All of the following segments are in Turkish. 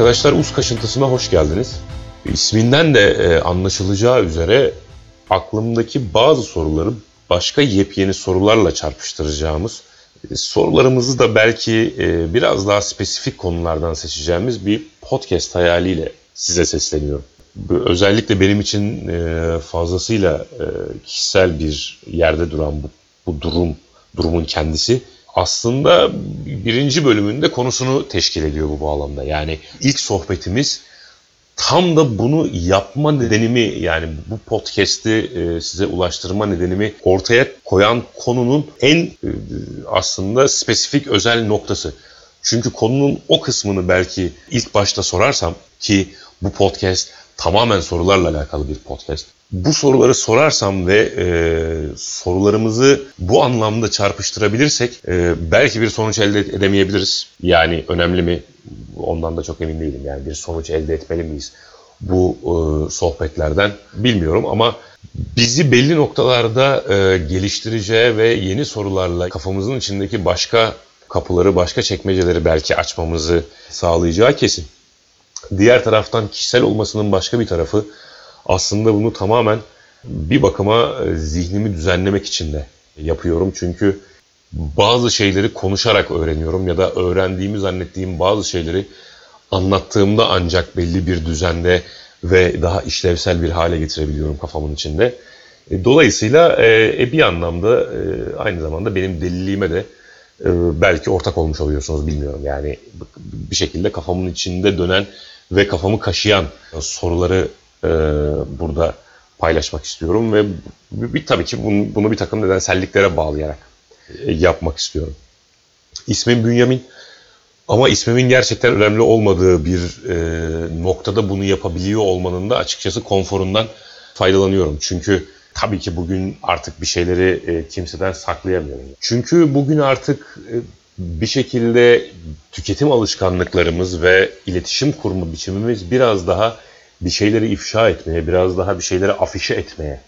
Arkadaşlar, Uz Kaşıntısı'na hoş geldiniz. İsminden de anlaşılacağı üzere aklımdaki bazı soruları başka yepyeni sorularla çarpıştıracağımız, sorularımızı da belki biraz daha spesifik konulardan seçeceğimiz bir podcast hayaliyle size sesleniyorum. Özellikle benim için fazlasıyla kişisel bir yerde duran bu durumun kendisi aslında birinci bölümünde konusunu teşkil ediyor bu bağlamda. Yani ilk sohbetimiz tam da bunu yapma nedenimi, yani bu podcast'i size ulaştırma nedenimi ortaya koyan konunun en aslında spesifik özel noktası. Çünkü konunun o kısmını belki ilk başta sorarsam, ki bu podcast tamamen sorularla alakalı bir podcast. Bu soruları sorarsam ve sorularımızı bu anlamda çarpıştırabilirsek belki bir sonuç elde edemeyebiliriz. Yani önemli mi? Ondan da çok emin değilim. Yani bir sonuç elde etmeli miyiz bu sohbetlerden? Bilmiyorum ama bizi belli noktalarda geliştireceği ve yeni sorularla kafamızın içindeki başka kapıları, başka çekmeceleri belki açmamızı sağlayacağı kesin. Diğer taraftan kişisel olmasının başka bir tarafı, aslında bunu tamamen bir bakıma zihnimi düzenlemek için de yapıyorum. Çünkü bazı şeyleri konuşarak öğreniyorum ya da öğrendiğimi zannettiğim bazı şeyleri anlattığımda ancak belli bir düzende ve daha işlevsel bir hale getirebiliyorum kafamın içinde. Dolayısıyla bir anlamda aynı zamanda benim deliliğime de belki ortak olmuş oluyorsunuz, bilmiyorum. Yani bir şekilde kafamın içinde dönen ve kafamı kaşıyan soruları burada paylaşmak istiyorum ve tabii ki bunu bir takım nedenselliklere bağlayarak yapmak istiyorum. İsmim Bünyamin ama ismimin gerçekten önemli olmadığı bir noktada bunu yapabiliyor olmanın da açıkçası konforundan faydalanıyorum. Çünkü tabii ki bugün artık bir şeyleri kimseden saklayamıyorum. Çünkü bugün artık bir şekilde tüketim alışkanlıklarımız ve iletişim kurma biçimimiz biraz daha bir şeyleri ifşa etmeye, biraz daha bir şeyleri afişe etmeye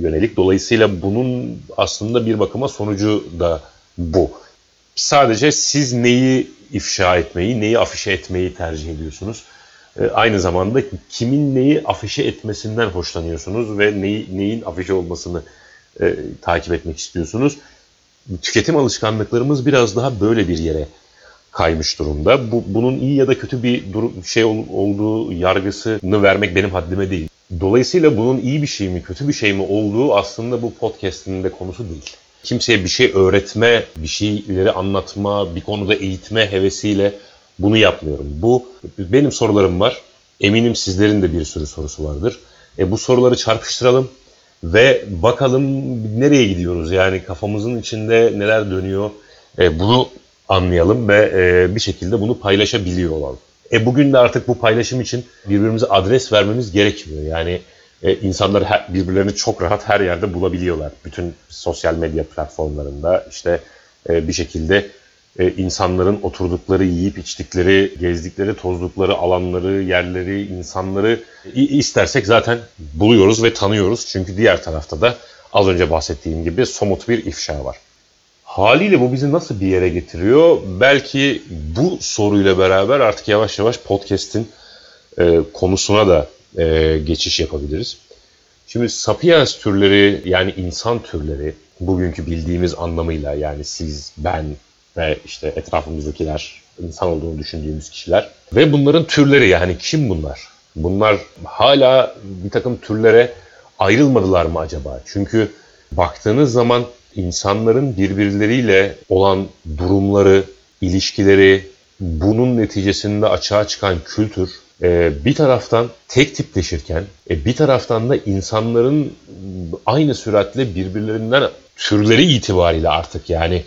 yönelik. Dolayısıyla bunun aslında bir bakıma sonucu da bu. Sadece siz neyi ifşa etmeyi, neyi afişe etmeyi tercih ediyorsunuz? Aynı zamanda kimin neyi afişe etmesinden hoşlanıyorsunuz ve neyin afişe olmasını takip etmek istiyorsunuz? Tüketim alışkanlıklarımız biraz daha böyle bir yere kaymış durumda. Bunun iyi ya da kötü bir şey olduğu yargısını vermek benim haddime değil. Dolayısıyla bunun iyi bir şey mi, kötü bir şey mi olduğu aslında bu podcast'in de konusu değil. Kimseye bir şey öğretme, bir şeyleri anlatma, bir konuda eğitme hevesiyle bunu yapmıyorum. Benim sorularım var. Eminim sizlerin de bir sürü sorusu vardır. Bu soruları çarpıştıralım ve bakalım nereye gidiyoruz? Yani kafamızın içinde neler dönüyor? Bunu anlayalım ve bir şekilde bunu paylaşabiliyor olalım. Bugün de artık bu paylaşım için birbirimize adres vermemiz gerekmiyor. Yani insanlar birbirlerini çok rahat her yerde bulabiliyorlar. Bütün sosyal medya platformlarında işte bir şekilde insanların oturdukları, yiyip içtikleri, gezdikleri, tozdukları alanları, yerleri, insanları istersek zaten buluyoruz ve tanıyoruz. Çünkü diğer tarafta da az önce bahsettiğim gibi somut bir ifşa var. Haliyle bu bizi nasıl bir yere getiriyor? Belki bu soruyla beraber artık yavaş yavaş podcast'in konusuna da geçiş yapabiliriz. Şimdi sapiens türleri, yani insan türleri bugünkü bildiğimiz anlamıyla, yani siz, ben ve işte etrafımızdakiler, insan olduğunu düşündüğümüz kişiler ve bunların türleri, yani kim bunlar? Bunlar hala bir takım türlere ayrılmadılar mı acaba? Çünkü baktığınız zaman İnsanların birbirleriyle olan durumları, ilişkileri, bunun neticesinde açığa çıkan kültür bir taraftan tek tipleşirken, bir taraftan da insanların aynı süratle birbirlerinden türleri itibariyle artık, yani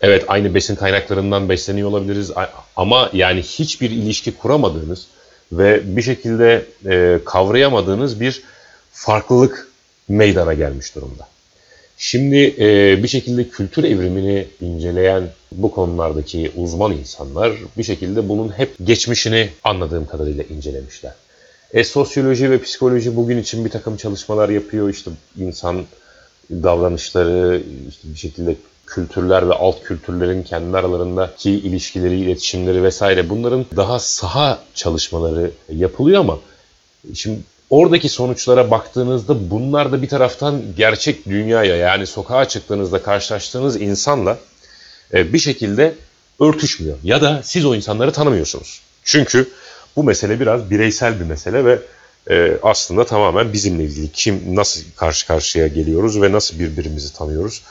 evet aynı besin kaynaklarından besleniyor olabiliriz ama yani hiçbir ilişki kuramadığınız ve bir şekilde kavrayamadığınız bir farklılık meydana gelmiş durumda. Şimdi bir şekilde kültür evrimini inceleyen bu konulardaki uzman insanlar bir şekilde bunun hep geçmişini anladığım kadarıyla incelemişler. Sosyoloji ve psikoloji bugün için bir takım çalışmalar yapıyor. İşte insan davranışları, işte bir şekilde kültürler ve alt kültürlerin kendi aralarındaki ilişkileri, iletişimleri vesaire, bunların daha saha çalışmaları yapılıyor ama şimdi oradaki sonuçlara baktığınızda bunlar da bir taraftan gerçek dünyaya, yani sokağa çıktığınızda karşılaştığınız insanla bir şekilde örtüşmüyor. Ya da siz o insanları tanımıyorsunuz. Çünkü bu mesele biraz bireysel bir mesele ve aslında tamamen bizimle ilgili. Kim, nasıl karşı karşıya geliyoruz ve nasıl birbirimizi tanıyoruz.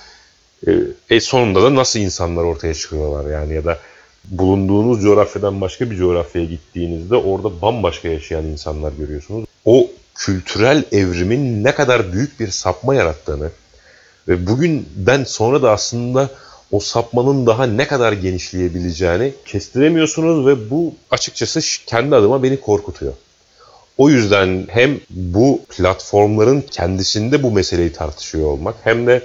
Sonunda da nasıl insanlar ortaya çıkıyorlar yani, ya da bulunduğunuz coğrafyadan başka bir coğrafyaya gittiğinizde orada bambaşka yaşayan insanlar görüyorsunuz. O kültürel evrimin ne kadar büyük bir sapma yarattığını ve bugünden sonra da aslında o sapmanın daha ne kadar genişleyebileceğini kestiremiyorsunuz ve bu açıkçası kendi adıma beni korkutuyor. O yüzden hem bu platformların kendisinde bu meseleyi tartışıyor olmak hem de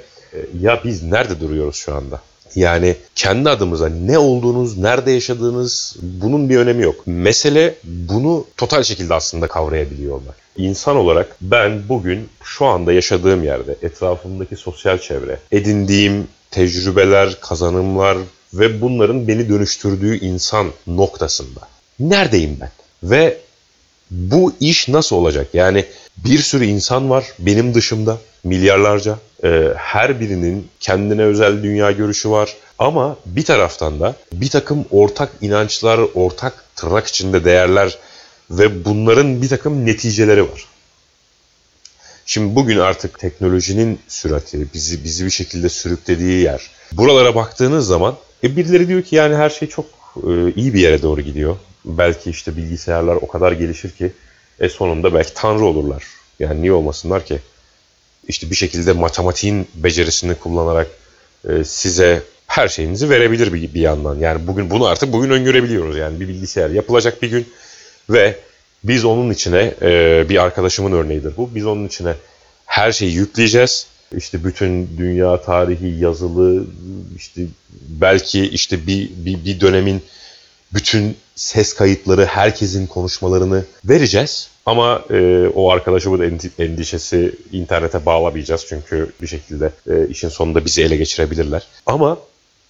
ya biz nerede duruyoruz şu anda? Yani kendi adımıza ne olduğunuz, nerede yaşadığınız, bunun bir önemi yok. Mesele bunu total şekilde aslında kavrayabiliyor olmak. İnsan olarak ben bugün şu anda yaşadığım yerde, etrafımdaki sosyal çevre, edindiğim tecrübeler, kazanımlar ve bunların beni dönüştürdüğü insan noktasında neredeyim ben? Ve bu iş nasıl olacak? Yani bir sürü insan var benim dışımda, milyarlarca. Her birinin kendine özel dünya görüşü var. Ama bir taraftan da bir takım ortak inançlar, ortak tırnak içinde değerler ve bunların bir takım neticeleri var. Şimdi bugün artık teknolojinin sürati, bizi bir şekilde sürüklediği yer. Buralara baktığınız zaman birileri diyor ki yani her şey çok iyi bir yere doğru gidiyor. Belki işte bilgisayarlar o kadar gelişir ki sonunda belki tanrı olurlar. Yani niye olmasınlar ki? İşte bir şekilde matematiğin becerisini kullanarak size her şeyinizi verebilir bir yandan. Yani bugün bunu artık öngörebiliyoruz. Yani bir bilgisayar yapılacak bir gün ve biz onun içine, bir arkadaşımın örneğidir bu, biz onun içine her şeyi yükleyeceğiz. İşte bütün dünya tarihi, yazılı, işte belki işte bir dönemin bütün ses kayıtları, herkesin konuşmalarını vereceğiz. Ama o arkadaşımın endişesi, internete bağlamayacağız çünkü bir şekilde işin sonunda bizi ele geçirebilirler. Ama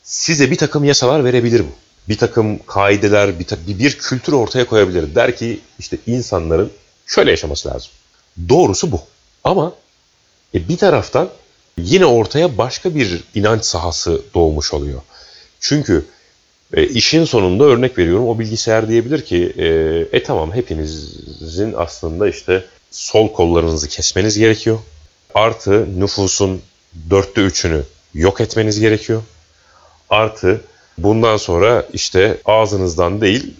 size bir takım yasalar verebilir bu. Bir takım kaideler, bir kültür ortaya koyabilir. Der ki işte insanların şöyle yaşaması lazım. Doğrusu bu. Ama bir taraftan yine ortaya başka bir inanç sahası doğmuş oluyor. Çünkü işin sonunda, örnek veriyorum, o bilgisayar diyebilir ki tamam, hepinizin aslında işte sol kollarınızı kesmeniz gerekiyor. Artı nüfusun 3/4'ünü yok etmeniz gerekiyor. Artı bundan sonra işte ağzınızdan değil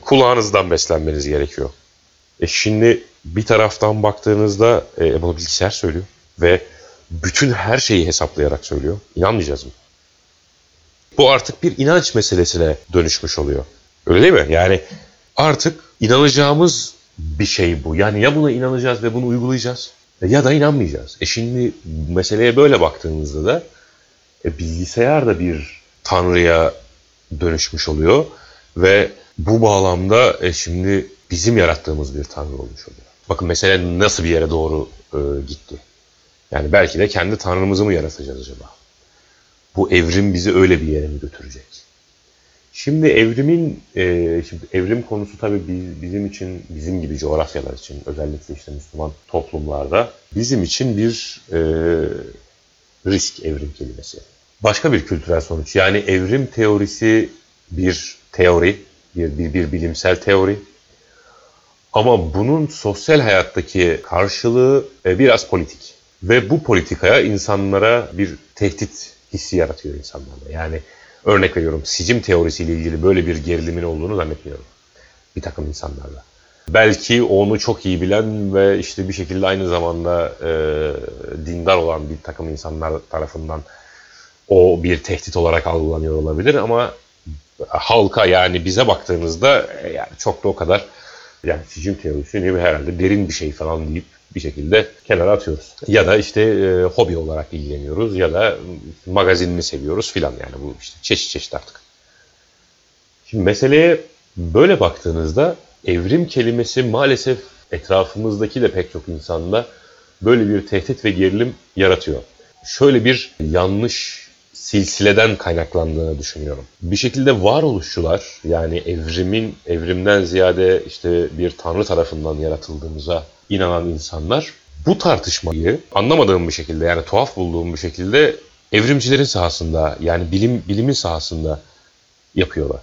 kulağınızdan beslenmeniz gerekiyor. Şimdi bir taraftan baktığınızda bunu bilgisayar söylüyor ve bütün her şeyi hesaplayarak söylüyor. İnanmayacağız mı? Bu artık bir inanç meselesine dönüşmüş oluyor. Öyle değil mi? Yani artık inanacağımız bir şey bu. Yani ya buna inanacağız ve bunu uygulayacağız ya da inanmayacağız. Şimdi meseleye böyle baktığınızda da bilgisayar da bir tanrıya dönüşmüş oluyor. Ve bu bağlamda şimdi bizim yarattığımız bir tanrı olmuş oluyor. Bakın mesele nasıl bir yere doğru gitti. Yani belki de kendi tanrımızı mı yaratacağız acaba? Bu evrim bizi öyle bir yere mi götürecek? Şimdi evrim konusu tabii bizim için, bizim gibi coğrafyalar için, özellikle işte Müslüman toplumlarda bizim için bir risk, evrim kelimesi. Başka bir kültürel sonuç. Yani evrim teorisi bir teori, bir bilimsel teori. Ama bunun sosyal hayattaki karşılığı biraz politik. Ve bu politikaya, insanlara bir tehdit hissi yaratıyor insanlarda. Yani örnek veriyorum, sicim teorisiyle ilgili böyle bir gerilimin olduğunu zannetmiyorum bir takım insanlarda. Belki onu çok iyi bilen ve işte bir şekilde aynı zamanda dindar olan bir takım insanlar tarafından o bir tehdit olarak algılanıyor olabilir ama halka, yani bize baktığınızda yani çok da o kadar, yani sicim teorisi gibi herhalde derin bir şey falan deyip bir şekilde kenara atıyoruz. Ya da işte hobi olarak ilgileniyoruz ya da magazinini seviyoruz filan, yani bu işte çeşit artık. Şimdi meseleye böyle baktığınızda evrim kelimesi maalesef etrafımızdaki de pek çok insanda böyle bir tehdit ve gerilim yaratıyor. Şöyle bir yanlış silsileden kaynaklandığını düşünüyorum. Bir şekilde varoluşçular, yani evrimden ziyade işte bir tanrı tarafından yaratıldığımıza inanan insanlar bu tartışmayı anlamadığım bir şekilde, yani tuhaf bulduğum bir şekilde evrimcilerin sahasında, yani bilimin sahasında yapıyorlar.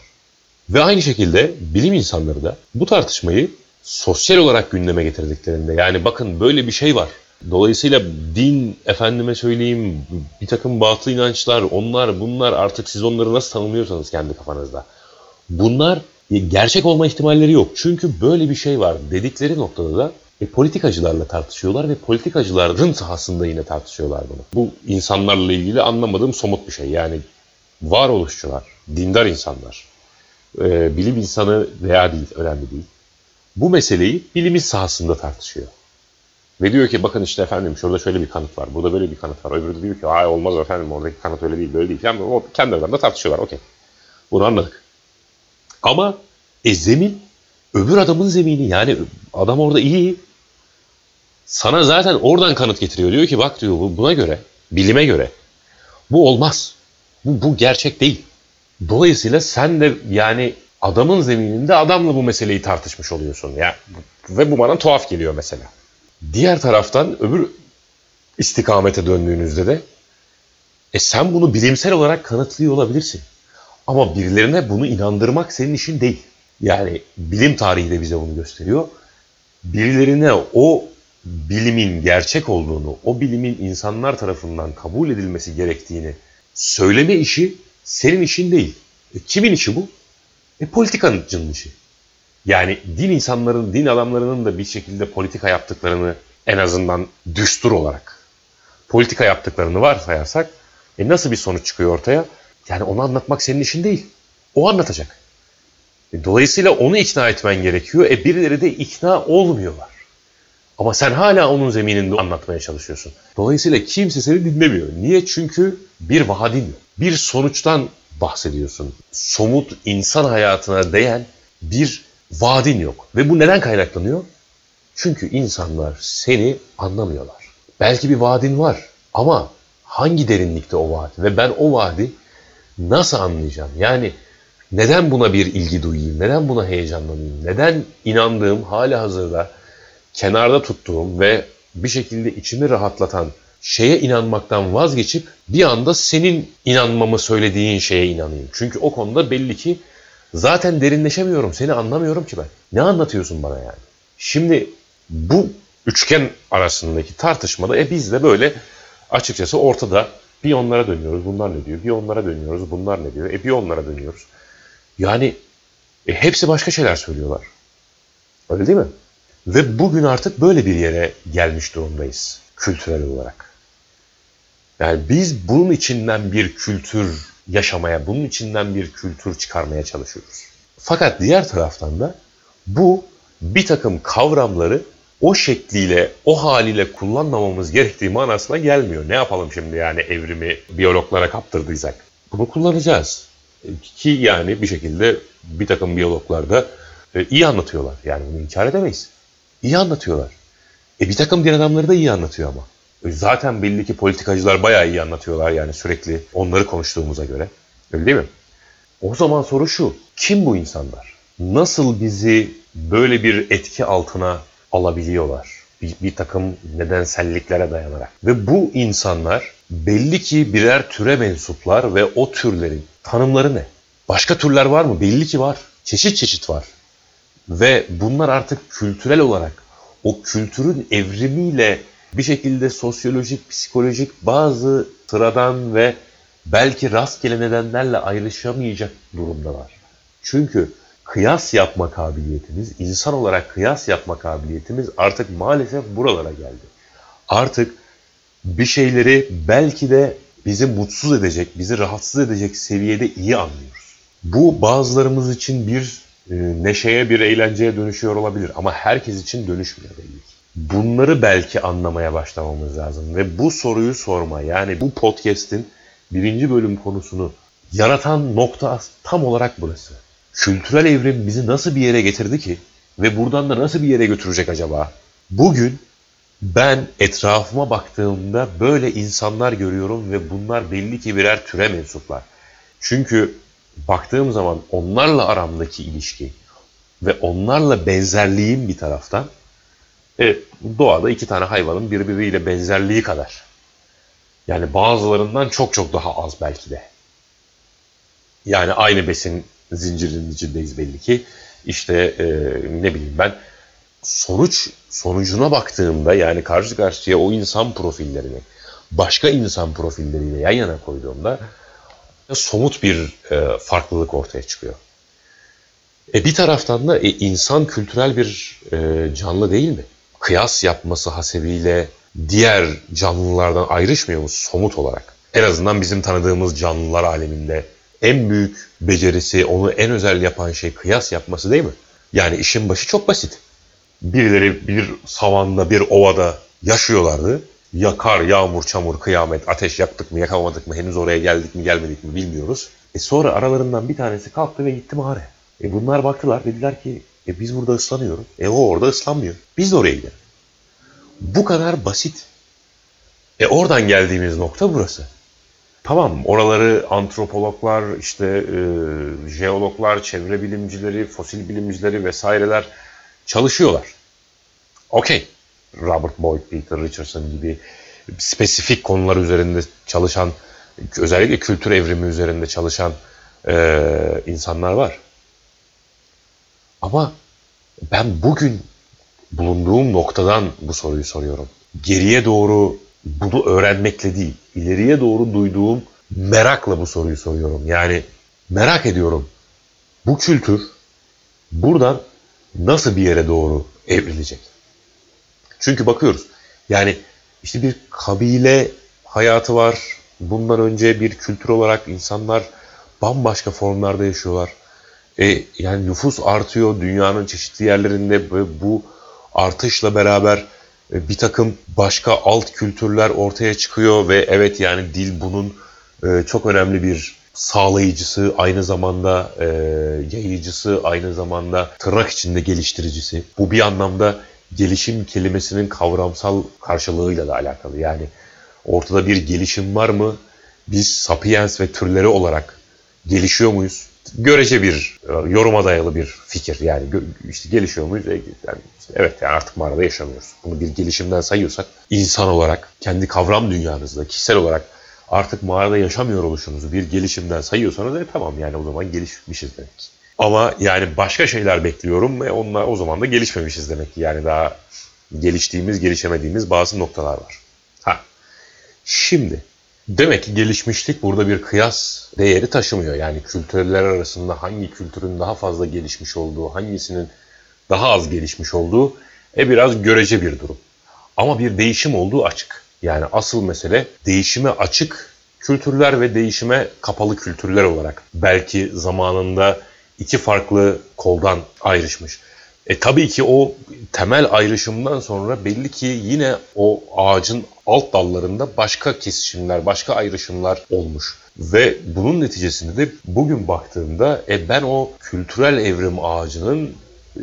Ve aynı şekilde bilim insanları da bu tartışmayı sosyal olarak gündeme getirdiklerinde, yani bakın böyle bir şey var. Dolayısıyla din, efendime söyleyeyim, bir takım batıl inançlar, onlar bunlar, artık siz onları nasıl tanımlıyorsanız kendi kafanızda. Bunlar gerçek olma ihtimalleri yok. Çünkü böyle bir şey var dedikleri noktada da politikacılarla tartışıyorlar ve politikacıların sahasında yine tartışıyorlar bunu. Bu insanlarla ilgili anlamadığım somut bir şey. Yani varoluşçular, dindar insanlar, bilim insanı veya değil, önemli değil. Bu meseleyi bilimin sahasında tartışıyor. Ve diyor ki bakın işte efendim şurada şöyle bir kanıt var, burada böyle bir kanıt var. Öbürü de diyor ki ay olmaz efendim oradaki kanıt öyle değil, böyle değil. Yani o kendi aralarında tartışıyorlar, okey. Bunu anladık. Ama zemin, öbür adamın zemini, yani adam orada iyi. Sana zaten oradan kanıt getiriyor. Diyor ki bak diyor buna göre, bilime göre bu olmaz. Bu gerçek değil. Dolayısıyla sen de yani adamın zemininde adamla bu meseleyi tartışmış oluyorsun. Ya. Ve bu bana tuhaf geliyor mesela. Diğer taraftan öbür istikamete döndüğünüzde de sen bunu bilimsel olarak kanıtlıyor olabilirsin. Ama birilerine bunu inandırmak senin işin değil. Yani bilim tarihi de bize bunu gösteriyor. Birilerine o bilimin gerçek olduğunu, o bilimin insanlar tarafından kabul edilmesi gerektiğini söyleme işi senin işin değil. Kimin işi bu? Politikacının işi. Yani din adamlarının da bir şekilde politika yaptıklarını, en azından düstur olarak politika yaptıklarını varsayarsak nasıl bir sonuç çıkıyor ortaya? Yani onu anlatmak senin işin değil. O anlatacak. Dolayısıyla onu ikna etmen gerekiyor. Birileri de ikna olmuyorlar. Ama sen hala onun zemininde anlatmaya çalışıyorsun. Dolayısıyla kimse seni dinlemiyor. Niye? Çünkü bir vaadin yok. Bir sonuçtan bahsediyorsun. Somut insan hayatına değen bir vaadin yok. Ve bu neden kaynaklanıyor? Çünkü insanlar seni anlamıyorlar. Belki bir vaadin var ama hangi derinlikte o vaat? Ve ben o vaadi nasıl anlayacağım? Yani neden buna bir ilgi duyayım? Neden buna heyecanlanayım? Neden inandığım, halihazırda kenarda tuttuğum ve bir şekilde içimi rahatlatan şeye inanmaktan vazgeçip bir anda senin inanmamı söylediğin şeye inanayım? Çünkü o konuda belli ki zaten derinleşemiyorum. Seni anlamıyorum ki ben. Ne anlatıyorsun bana yani? Şimdi bu üçgen arasındaki tartışmada biz de böyle açıkçası ortada bir onlara dönüyoruz. Bunlar ne diyor? Bir onlara dönüyoruz. Bunlar ne diyor? Bir onlara dönüyoruz. Yani hepsi başka şeyler söylüyorlar. Öyle değil mi? Ve bugün artık böyle bir yere gelmiş durumdayız kültürel olarak. Yani biz bunun içinden bir kültür yaşamaya, bunun içinden bir kültür çıkarmaya çalışıyoruz. Fakat diğer taraftan da bu bir takım kavramları o şekliyle, o haliyle kullanmamamız gerektiği manasına gelmiyor. Ne yapalım şimdi yani evrimi biyologlara kaptırdıysak? Bunu kullanacağız. Ki yani bir şekilde bir takım biyologlar da iyi anlatıyorlar. Yani bunu inkar edemeyiz. İyi anlatıyorlar. Bir takım din adamları da iyi anlatıyor ama. Zaten belli ki politikacılar bayağı iyi anlatıyorlar yani sürekli onları konuştuğumuza göre. Öyle değil mi? O zaman soru şu. Kim bu insanlar? Nasıl bizi böyle bir etki altına alabiliyorlar? Bir takım nedenselliklere dayanarak. Ve bu insanlar belli ki birer türe mensuplar ve o türlerin tanımları ne? Başka türler var mı? Belli ki var. Çeşit çeşit var. Ve bunlar artık kültürel olarak o kültürün evrimiyle bir şekilde sosyolojik, psikolojik bazı sıradan ve belki rastgele nedenlerle ayrışamayacak durumdalar. Çünkü insan olarak kıyas yapma kabiliyetimiz artık maalesef buralara geldi. Artık bir şeyleri belki de bizi mutsuz edecek, bizi rahatsız edecek seviyede iyi anlıyoruz. Bu bazılarımız için bir neşeye, bir eğlenceye dönüşüyor olabilir ama herkes için dönüşmüyor belli ki. Bunları belki anlamaya başlamamız lazım ve bu soruyu sorma, yani bu podcast'in 1. bölüm konusunu yaratan nokta tam olarak burası. Kültürel evrim bizi nasıl bir yere getirdi ki ve buradan da nasıl bir yere götürecek acaba? Bugün Ben etrafıma baktığımda böyle insanlar görüyorum ve bunlar belli ki birer türe mensuplar. Çünkü baktığım zaman onlarla aramdaki ilişki ve onlarla benzerliğim bir taraftan, doğada iki tane hayvanın birbiriyle benzerliği kadar. Yani bazılarından çok daha az belki de. Yani aynı besin zincirinin içindeyiz belli ki. İşte ne bileyim ben. Sonucuna baktığımda, yani karşı karşıya o insan profillerini başka insan profilleriyle yan yana koyduğumda somut bir farklılık ortaya çıkıyor. Bir taraftan da insan kültürel bir canlı değil mi? Kıyas yapması hasebiyle diğer canlılardan ayrışmıyor mu somut olarak? En azından bizim tanıdığımız canlılar aleminde en büyük becerisi, onu en özel yapan şey kıyas yapması değil mi? Yani işin başı çok basit. Birileri bir savanda, bir ovada yaşıyorlardı. Ya kar, yağmur, çamur, kıyamet, ateş yaktık mı, yakamadık mı, henüz oraya geldik mi, gelmedik mi bilmiyoruz. Sonra aralarından bir tanesi kalktı ve gitti mağaraya. Bunlar baktılar, dediler ki biz burada ıslanıyoruz. O orada ıslanmıyor. Biz de oraya gidelim. Bu kadar basit. Oradan geldiğimiz nokta burası. Tamam, oraları antropologlar, işte jeologlar, çevre bilimcileri, fosil bilimcileri vesaireler çalışıyorlar. Okey. Robert Boyd, Peter Richardson gibi spesifik konular üzerinde çalışan, özellikle kültür evrimi üzerinde çalışan insanlar var. Ama ben bugün bulunduğum noktadan bu soruyu soruyorum. Geriye doğru bunu öğrenmekle değil, ileriye doğru duyduğum merakla bu soruyu soruyorum. Yani merak ediyorum, bu kültür buradan nasıl bir yere doğru evrilecek? Çünkü bakıyoruz, yani işte bir kabile hayatı var. Bundan önce bir kültür olarak insanlar bambaşka formlarda yaşıyorlar. Yani nüfus artıyor dünyanın çeşitli yerlerinde ve bu artışla beraber bir takım başka alt kültürler ortaya çıkıyor ve evet, yani dil bunun çok önemli bir sağlayıcısı, aynı zamanda yayıcısı, aynı zamanda tırnak içinde geliştiricisi. Bu bir anlamda gelişim kelimesinin kavramsal karşılığıyla da alakalı. Yani ortada bir gelişim var mı? Biz sapiens ve türleri olarak gelişiyor muyuz? Görece bir, yoruma dayalı bir fikir. Yani işte gelişiyor muyuz? Yani işte evet, yani artık mağarada yaşamıyoruz. Bunu bir gelişimden sayıyorsak, insan olarak, kendi kavram dünyanızda, kişisel olarak artık mağarada yaşamıyor oluşunuzu bir gelişimden sayıyorsanız tamam, yani o zaman gelişmişiz demek. Ama yani başka şeyler bekliyorum ve onlar, o zaman da gelişmemişiz demek ki. Yani daha geliştiğimiz, gelişemediğimiz bazı noktalar var. Şimdi demek ki gelişmişlik burada bir kıyas değeri taşımıyor. Yani kültürler arasında hangi kültürün daha fazla gelişmiş olduğu, hangisinin daha az gelişmiş olduğu biraz görece bir durum. Ama bir değişim olduğu açık. Yani asıl mesele değişime açık kültürler ve değişime kapalı kültürler olarak. Belki zamanında iki farklı koldan ayrışmış. Tabii ki o temel ayrışımdan sonra belli ki yine o ağacın alt dallarında başka kesişimler, başka ayrışımlar olmuş. Ve bunun neticesinde de bugün baktığımda ben o kültürel evrim ağacının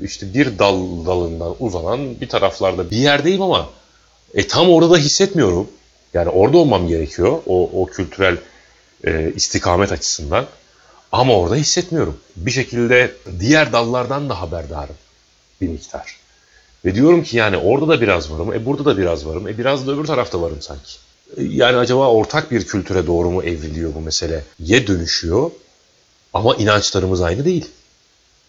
işte bir dalından uzanan bir taraflarda bir yerdeyim ama tam orada hissetmiyorum. Yani orada olmam gerekiyor o kültürel istikamet açısından. Ama orada hissetmiyorum. Bir şekilde diğer dallardan da haberdarım bir miktar. Ve diyorum ki yani orada da biraz varım, burada da biraz varım, biraz da öbür tarafta varım sanki. Yani acaba ortak bir kültüre doğru mu evriliyor bu mesele? Ye dönüşüyor ama inançlarımız aynı değil.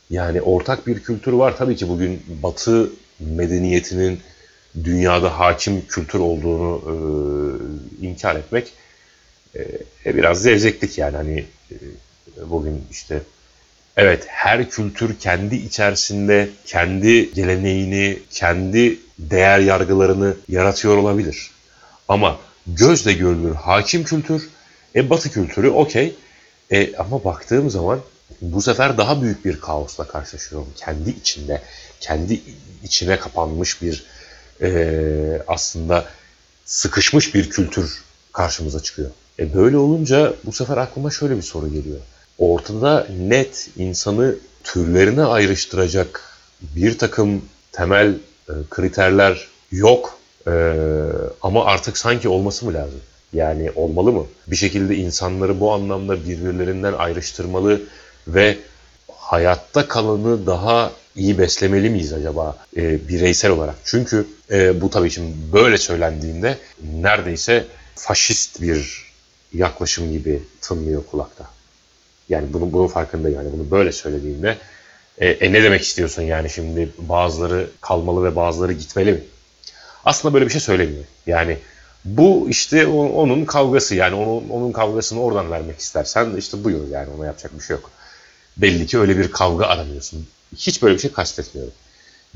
Yani ortak bir kültür var. Tabii ki bugün Batı medeniyetinin dünyada hakim kültür olduğunu inkar etmek biraz zevzeklik yani. Hani bugün işte evet, her kültür kendi içerisinde kendi geleneğini, kendi değer yargılarını yaratıyor olabilir. Ama gözle görülür hakim kültür, Batı kültürü okey. Ama baktığım zaman bu sefer daha büyük bir kaosla karşılaşıyorum. Kendi içinde, kendi içine kapanmış bir aslında sıkışmış bir kültür karşımıza çıkıyor. Böyle olunca bu sefer aklıma şöyle bir soru geliyor. Ortada net insanı türlerine ayrıştıracak bir takım temel kriterler yok. Ama artık sanki olması mı lazım? Yani olmalı mı? Bir şekilde insanları bu anlamda birbirlerinden ayrıştırmalı ve hayatta kalanı daha iyi beslemeli miyiz acaba bireysel olarak? Çünkü bu tabii şimdi böyle söylendiğinde neredeyse faşist bir yaklaşım gibi tınlıyor kulakta. Yani bunun farkında, yani bunu böyle söylediğinde ne demek istiyorsun yani, şimdi bazıları kalmalı ve bazıları gitmeli mi? Aslında böyle bir şey söylemiyor. Yani bu işte onun kavgası, yani onun kavgasını oradan vermek istersen işte buyur, yani ona yapacak bir şey yok. Belli ki öyle bir kavga aramıyorsun. Hiç böyle bir şey kastetmiyorum.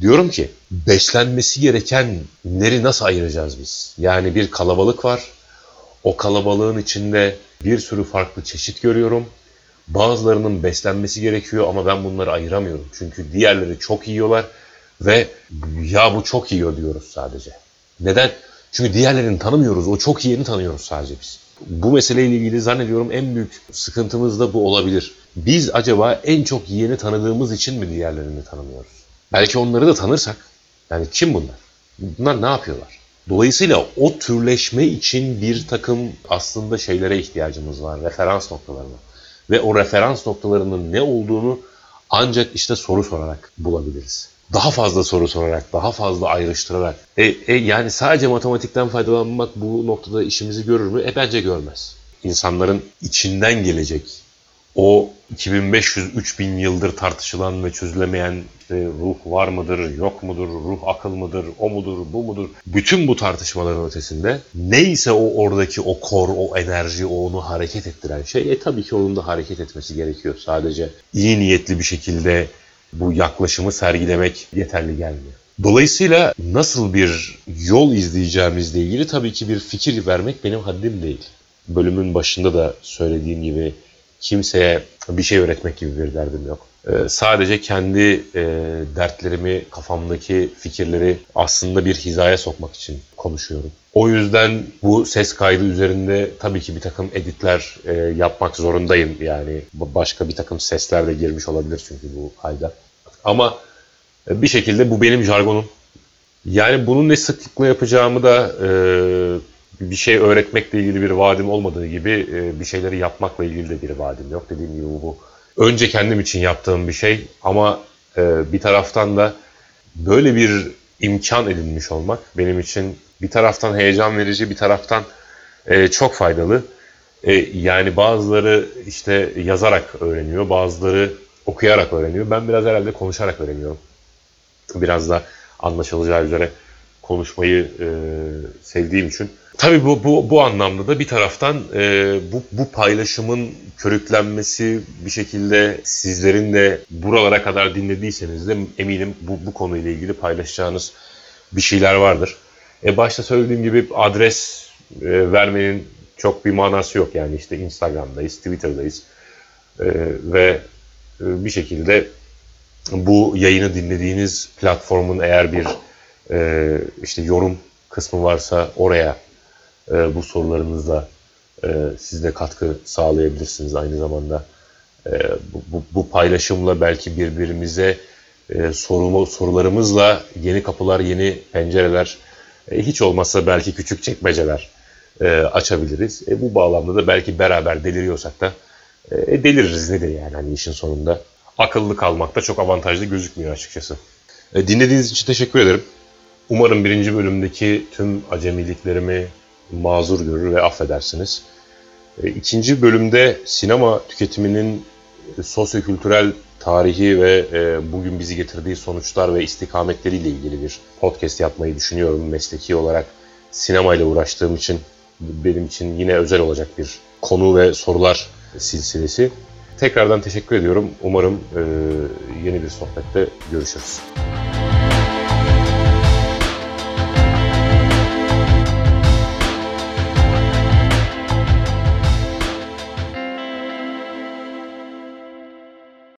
Diyorum ki beslenmesi gerekenleri nasıl ayıracağız biz? Yani bir kalabalık var. O kalabalığın içinde bir sürü farklı çeşit görüyorum. Bazılarının beslenmesi gerekiyor ama ben bunları ayıramıyorum. Çünkü diğerleri çok yiyorlar ve ya bu çok yiyor diyoruz sadece. Neden? Çünkü diğerlerini tanımıyoruz. O çok yiyeni tanıyoruz sadece biz. Bu meseleyle ilgili zannediyorum en büyük sıkıntımız da bu olabilir. Biz acaba en çok yiyeni tanıdığımız için mi diğerlerini tanımıyoruz? Belki onları da tanırsak, yani kim bunlar? Bunlar ne yapıyorlar? Dolayısıyla o türleşme için bir takım aslında şeylere ihtiyacımız var, referans noktalarına. Ve o referans noktalarının ne olduğunu ancak işte soru sorarak bulabiliriz. Daha fazla soru sorarak, daha fazla ayrıştırarak. Yani sadece matematikten faydalanmak bu noktada işimizi görür mü? Bence görmez. İnsanların içinden gelecek o 2500-3000 yıldır tartışılan ve çözülemeyen ruh var mıdır, yok mudur, ruh akıl mıdır, o mudur, bu mudur? Bütün bu tartışmaların ötesinde neyse o oradaki o kor, o enerji, onu hareket ettiren şey, tabii ki onun da hareket etmesi gerekiyor. Sadece iyi niyetli bir şekilde bu yaklaşımı sergilemek yeterli gelmiyor. Dolayısıyla nasıl bir yol izleyeceğimizle ilgili tabii ki bir fikir vermek benim haddim değil. Bölümün başında da söylediğim gibi kimseye bir şey öğretmek gibi bir derdim yok. Sadece kendi dertlerimi, kafamdaki fikirleri aslında bir hizaya sokmak için konuşuyorum. O yüzden bu ses kaydı üzerinde tabii ki bir takım editler yapmak zorundayım. Yani başka bir takım sesler de girmiş olabilir çünkü bu kayda. Ama bir şekilde bu benim jargonum. Yani bunu ne sıklıkla yapacağımı da bir şey öğretmekle ilgili bir vaadim olmadığı gibi bir şeyleri yapmakla ilgili de bir vaadim yok. Dediğim gibi bu önce kendim için yaptığım bir şey ama bir taraftan da böyle bir imkan edinmiş olmak benim için bir taraftan heyecan verici, bir taraftan çok faydalı. Yani bazıları işte yazarak öğreniyor, bazıları okuyarak öğreniyor. Ben biraz herhalde konuşarak öğreniyorum. Biraz da anlaşılacağı üzere konuşmayı sevdiğim için. Tabii bu anlamda da bir taraftan bu paylaşımın körüklenmesi bir şekilde sizlerin de buralara kadar dinlediyseniz de eminim bu konuyla ilgili paylaşacağınız bir şeyler vardır. Başta söylediğim gibi adres vermenin çok bir manası yok. Yani işte Instagram'dayız, Twitter'dayız ve bir şekilde bu yayını dinlediğiniz platformun eğer bir işte yorum kısmı varsa oraya bu sorularınızla siz de katkı sağlayabilirsiniz. Aynı zamanda bu paylaşımla belki birbirimize sorularımızla yeni kapılar, yeni pencereler, hiç olmazsa belki küçük çekmeceler açabiliriz. Bu bağlamda da belki beraber deliriyorsak da deliririz, nedir yani, hani işin sonunda. Akıllı kalmak da çok avantajlı gözükmüyor açıkçası. Dinlediğiniz için teşekkür ederim. Umarım birinci bölümdeki tüm acemiliklerimi mazur görür ve affedersiniz. İkinci bölümde sinema tüketiminin sosyokültürel tarihi ve bugün bizi getirdiği sonuçlar ve istikametleriyle ilgili bir podcast yapmayı düşünüyorum. Mesleki olarak sinemayla uğraştığım için benim için yine özel olacak bir konu ve sorular silsilesi. Tekrardan teşekkür ediyorum. Umarım yeni bir sohbette görüşürüz.